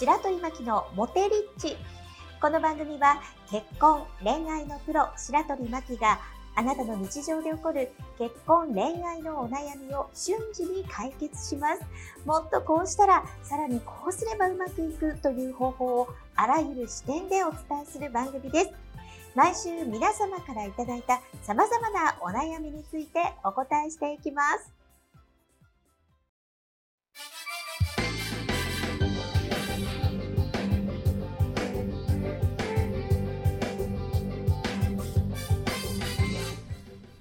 白鳥真希のモテリッチ。この番組は結婚恋愛のプロ白鳥真希があなたの日常で起こる結婚恋愛のお悩みを瞬時に解決します。もっとこうしたらさらにこうすればうまくいくという方法をあらゆる視点でお伝えする番組です。毎週皆様からいただいた様々なお悩みについてお答えしていきます。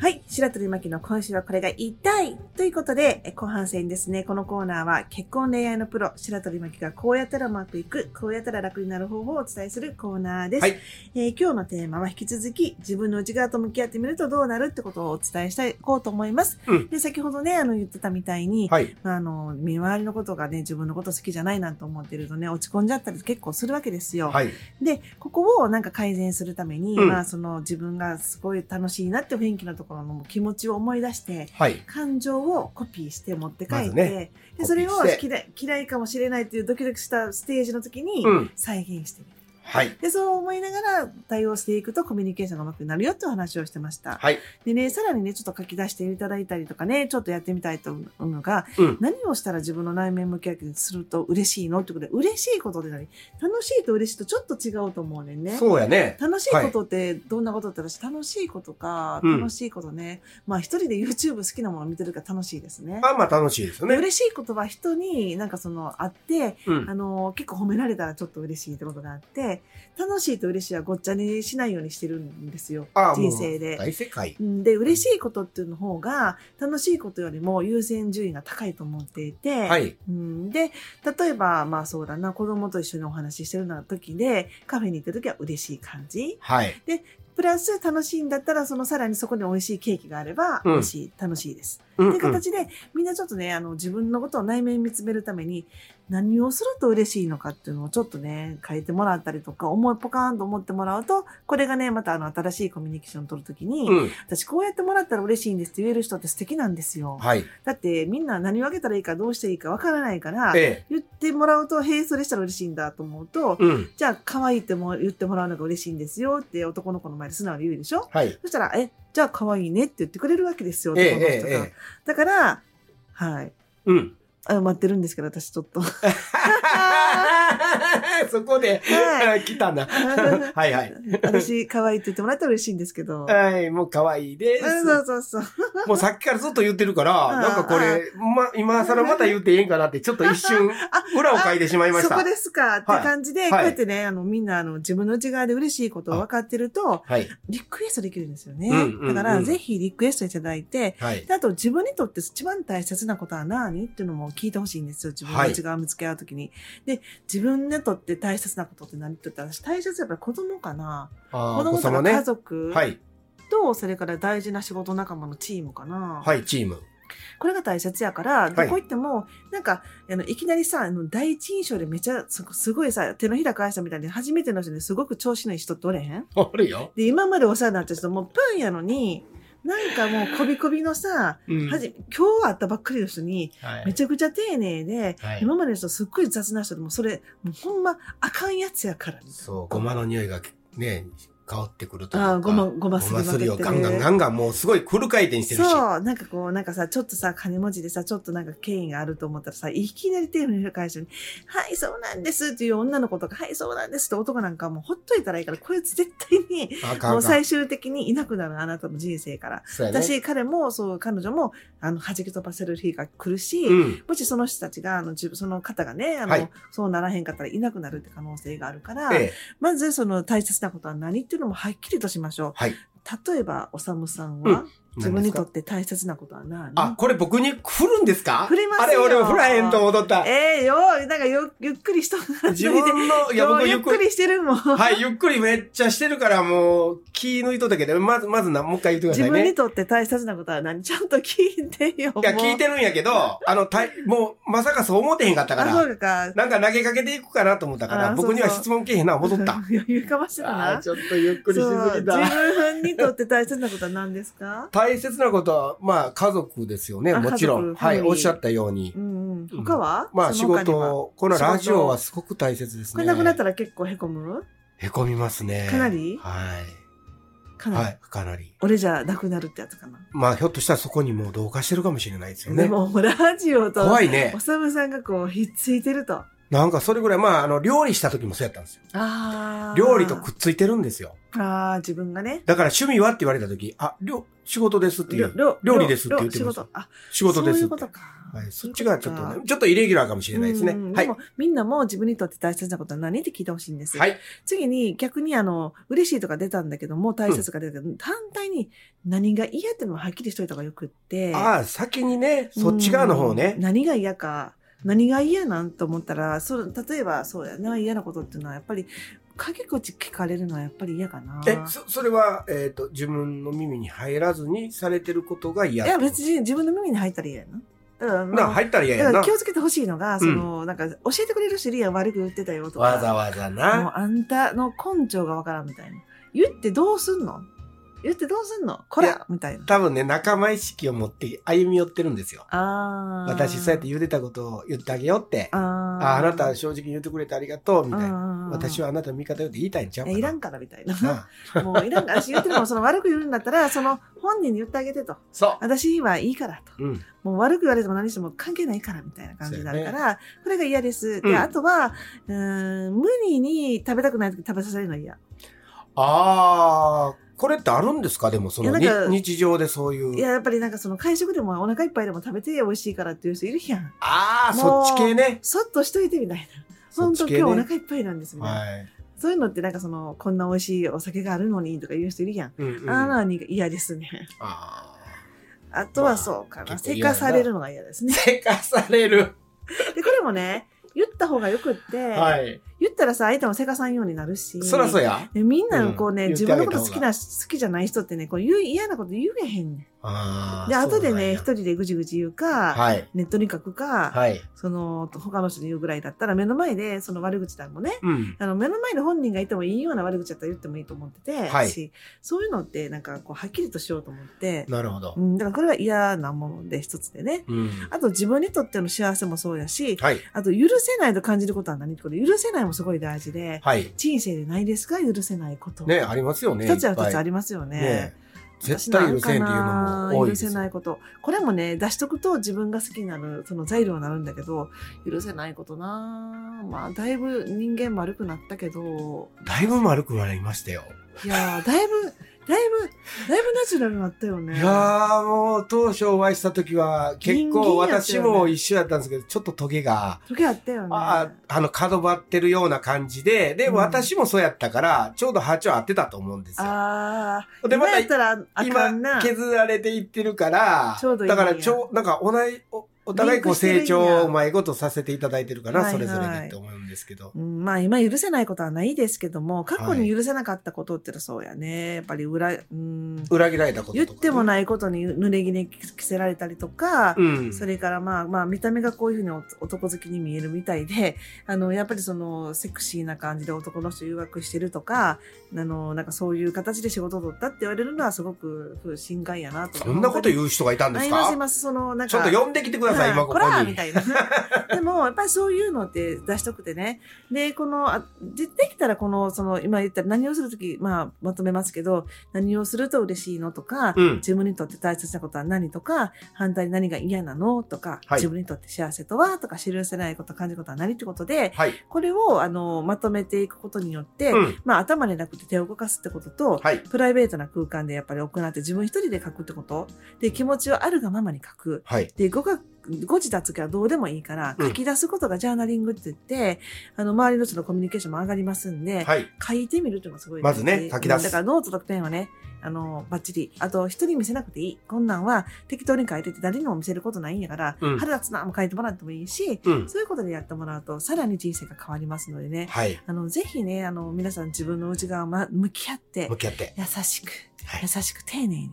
はい。白鳥真希の今週はこれが痛いということで、後半戦ですね。このコーナーは結婚恋愛のプロ、白鳥真希がこうやったらうまくいく、こうやったら楽になる方法をお伝えするコーナーです。はい。今日のテーマは引き続き自分の内側と向き合ってみるとどうなるってことをお伝えしたいこうと思います。うん、で、先ほどね、言ってたみたいに、はい、身回りのことがね、自分のこと好きじゃないなと思ってるとね、落ち込んじゃったり結構するわけですよ。はい。で、ここをなんか改善するために、うん、自分がすごい楽しいなって雰囲気のところ気持ちを思い出して、はい、感情をコピーして持って帰って、まね、でそれを嫌いかもしれないというドキドキしたステージの時に再現してみる、はい、でそう思いながら対応していくとコミュニケーションがうまくなるよってお話をしてました、はい、でね、さらにねちょっと書き出していただいたりとかねちょっとやってみたいと思うのが、うん、何をしたら自分の内面向き合いすると嬉しいのってことで、嬉しいことでなり楽しいと嬉しいとちょっと違うと思うねんね。そうやね。楽しいことってどんなことって私、はい、楽しいことか、楽しいことね、うん、まあ一人で YouTube 好きなもの見てるから楽しいですね。まあ楽しいですね。で嬉しいことは人になんかあって、うん、結構褒められたらちょっと嬉しいってことがあって、楽しいと嬉しいはごっちゃにしないようにしてるんですよ、人生で。大世界で嬉しいことっていうの方が楽しいことよりも優先順位が高いと思っていて、はい、で例えばまあそうだな、子供と一緒にお話ししてるような時でカフェに行った時は嬉しい感じ、はい、でプラス楽しいんだったらさらにそこに美味しいケーキがあれば美味しい、うん、楽しいです、うんうん、って形でみんなちょっとね自分のことを内面見つめるために何をすると嬉しいのかっていうのをちょっとね変えてもらったりとか、思いポカーンと思ってもらうと、これがねまた新しいコミュニケーションを取るときに、うん、私こうやってもらったら嬉しいんですって言える人って素敵なんですよ、はい、だってみんな何をあげたらいいかどうしていいかわからないから、言ってもらうとへえそれしたら嬉しいんだと思うと、うん、じゃあ可愛いっても言ってもらうのが嬉しいんですよって男の子の前で素直に言うでしょ、はい、そしたらじゃあ可愛いねって言ってくれるわけですよ、男の人が。だからはい、うん、待ってるんですけど私ちょっとそこで、はい、来たなはいはい、私可愛いって言ってもらったら嬉しいんですけど、はい、もう可愛いです、そうそうそうもうさっきからずっと言ってるからなんかこれ、今更また言っていいんかなってちょっと一瞬裏をかいてしまいました。そこですかって感じで、はい、こうやってねみんな自分の内側で嬉しいことを分かってると、はい、リクエストできるんですよね、うんうんうん、だからぜひリクエストいただいて、はい、あと自分にとって一番大切なことは何っていうのも聞いてほしいんですよ、自分の内側を見つけ合うときに、はい、で自分にとって大切なことって何って言ったら、私大切やっぱり子供かな。子供とか家族と、それから大事な仕事仲間のチームかな。はい、チーム。これが大切やから、どこ行っても、なんか、いきなりさ、第一印象でめちゃ、すごいさ、手のひら返したみたいに、初めての人ですごく調子のいい人っておれへん？あるよ。で、今までお世話になった人、もうプンやのに、なんかもうこびこびのさ、うん、今日会ったばっかりの人に、めちゃくちゃ丁寧で、はい、今までの人すっごい雑な人でも、それ、もうほんまあかんやつやから。そう、ごまの匂いがね、香ってくるというか、ごますりをガンガンもうすごいフル回転してるし、そうなんかこうなんかさちょっとさ金持ちでさちょっとなんか権威があると思ったらさ、いきなり手を入れる会社にはいそうなんですっていう女の子とかはいそうなんですって男なんかもうほっといたらいいから、こいつ絶対にもう最終的にいなくなるあなたの人生から、ね、私彼もそう彼女も弾き飛ばせる日が来るし、うん、もしその人たちがその方がねはい、そうならへんかったらいなくなるって可能性があるから、まず大切なことは何ってのもはっきりとしましょう、はい、例えばおさむさんは、うん、自分にとって大切なことは何？あ、これ僕に振るんですか？振りますよ。あれ俺も振らへんと戻った。なんかゆっくりしとる。自分の、いや僕ゆっくりしてるもん。はい、ゆっくりめっちゃしてるからもう気抜いとったけど、まずもう一回言ってくださいね。自分にとって大切なことは何？ちゃんと聞いてよ。いや聞いてるんやけど、もうまさかそう思ってへんかったから。そうか。なんか投げかけていくかなと思ったから、僕には質問けえへんな戻った。余裕かましてたな。ちょっとゆっくりしすぎた。自分にとって大切なことは何ですか？大切なことは、まあ、家族ですよね。もちろん。はい。おっしゃったように。うんうん、他は、まあ、仕事。このラジオはすごく大切ですね。これなくなったら結構へこむ？へこみますね。かなり？はい。かなり、はい、かなり。俺じゃなくなるってやつかな。まあ、ひょっとしたらそこにもう同化してるかもしれないですよね。でも、ラジオと、怖いね。おさむさんがこう、ひっついてると。なんかそれぐらい、まあ、料理した時もそうやったんですよ。ああ。料理とくっついてるんですよ。ああ、自分がね。だから趣味はって言われた時、あ、仕事ですっていう。料理ですって言ってます。仕事です。そういうことか。はい。そっちがちょっとね、ちょっとイレギュラーかもしれないですね。はい。でも、みんなも自分にとって大切なことは何って聞いてほしいんです。はい。次に、逆に嬉しいとか出たんだけども、大切が出たけど、反対に何が嫌ってのもはっきりしといた方がよくって。ああ、先にね、そっち側の方ね。何が嫌か。何が嫌なんと思ったら、例えばそうやな、嫌なことっていうのはやっぱり陰口聞かれるのはやっぱり嫌かな。それは自分の耳に入らずにされてることが嫌。いや別に自分の耳に入ったら嫌やな。だから入ったら嫌やな。だから気をつけてほしいのが、なんか教えてくれる人いるやん、悪く言ってたよとか。わざわざな。もうあんたの根性がわからんみたいな。言ってどうすんのこらみたいな。多分ね、仲間意識を持って歩み寄ってるんですよ。ああ。私、そうやって言うてたことを言ってあげようって。あなた正直に言ってくれてありがとう、みたいな。私はあなたの味方よって言いたいんちゃうかな。いらんから、みたいな。もういらんから、言っても、悪く言うんだったら、本人に言ってあげてと。そう。私はいいからと。うん。もう悪く言われても何しても関係ないからみたいな感じになるから、ね、これが嫌です。で、あとは、無理に食べたくない時食べさせるのは嫌。ああ。これってあるんですか？でも日常でそういう。いや、やっぱり会食でもお腹いっぱいでも食べて美味しいからっていう人いるやん。ああ、そっち系ね。そっとしといてみたいな。ほんと今日お腹いっぱいなんですみたいな。はい。そういうのってこんな美味しいお酒があるのにとか言う人いるやん。ああ、嫌ですね。ああ。あとはそうかな。せかされるのが嫌ですね。せかされる。で、これもね、言った方がよくって、はい、言ったらさ、相手もせかさんようになるし、そらそや。みんなのこうね、自分のこと好きじゃない人ってね、こう嫌なこと言えへんねん。で、後でね、一人でぐじぐじ言うか、はい、ネットに書くか、はい、他の人に言うぐらいだったら、目の前で、悪口だもんね、うん、目の前で本人がいてもいいような悪口だったら言ってもいいと思ってて、はい、そういうのって、はっきりとしようと思って、なるほど。だからこれは嫌なもので、一つでね。うん、あと、自分にとっての幸せもそうやし、はい、あと、許せないと感じることは何？これ、許せないもすごい大事で、はい、人生でないですか？許せないこと。ね、ありますよね。一つは二つありますよね。ね、絶対許せんっていうのも多いですよ。許せないこと。これもね、出しとくと自分が好きになる、材料になるんだけど、許せないことなぁ。まあ、だいぶ人間丸くなったけど。だいぶ丸くなりましたよ。いやー、だいぶナチュラルになったよね。いやー、もう当初お会いした時は、結構私も一緒やったんですけど、ちょっとトゲあったよね。角張ってるような感じで、で、私もそうやったから、ちょうど波長合ってたと思うんですよ。ああ。で、また今削られていってるから、ちょうどいい。だから、なんかお互い成長をうまいことさせていただいてるかな、それぞれでと思うんですけど。まあ今許せないことはないですけども、過去に許せなかったことってそうやね。やっぱり裏切られたこととか、ね。言ってもないことに濡れ衣着せられたりとか、うん、それからまあ見た目がこういうふうに男好きに見えるみたいで、やっぱりセクシーな感じで男の人誘惑してるとか、なんかそういう形で仕事を取ったって言われるのはすごく心外やなと。そんなこと言う人がいたんですか？います。なんかちょっと呼んできてください。今ここにこらみたいな。でも、やっぱりそういうのって出しとくてね。で、できたら今言ったら何をするとき、まあ、まとめますけど、何をすると嬉しいのとか、自分にとって大切なことは何とか、反対に何が嫌なのとか、はい、自分にとって幸せとはとか、知らせないこと、感じることは何ってことで、はい、これを、まとめていくことによって、まあ、頭でなくて手を動かすってことと、はい、プライベートな空間でやっぱり行って自分一人で書くってこと、で、気持ちをあるがままに書く。はい、で、誤字脱字はどうでもいいから、書き出すことがジャーナリングって言って、周りの人のコミュニケーションも上がりますんで、はい、書いてみるというのがすごい大事。まずね、書き出す。だからノートとペンはね、バッチリ。あと、人に見せなくていい。こんなんは適当に書いてて誰にも見せることないんやから、腹立つなも書いてもらってもいいし、そういうことでやってもらうと、さらに人生が変わりますのでね、はい、ぜひね、皆さん自分の内側を向き合って、優しく丁寧に、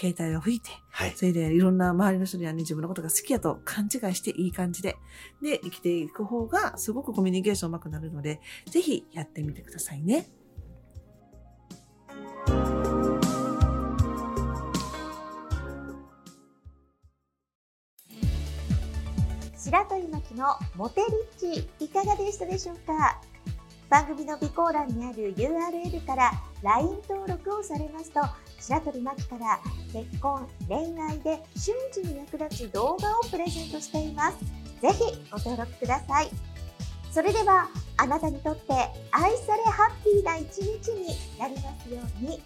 携帯を拭いて、はい、それでいろんな周りの人にはね、自分のことが好きやと勘違いしていい感じで、生きていく方がすごくコミュニケーション上手くなるので、ぜひやってみてくださいね。白鳥巻のモテリッチいかがでしたでしょうか。番組の備考欄にある URL から LINE 登録をされますと、白鳥巻から結婚、恋愛で瞬時に役立つ動画をプレゼントしています。ぜひご登録ください。それではあなたにとって愛されハッピーな一日になりますように。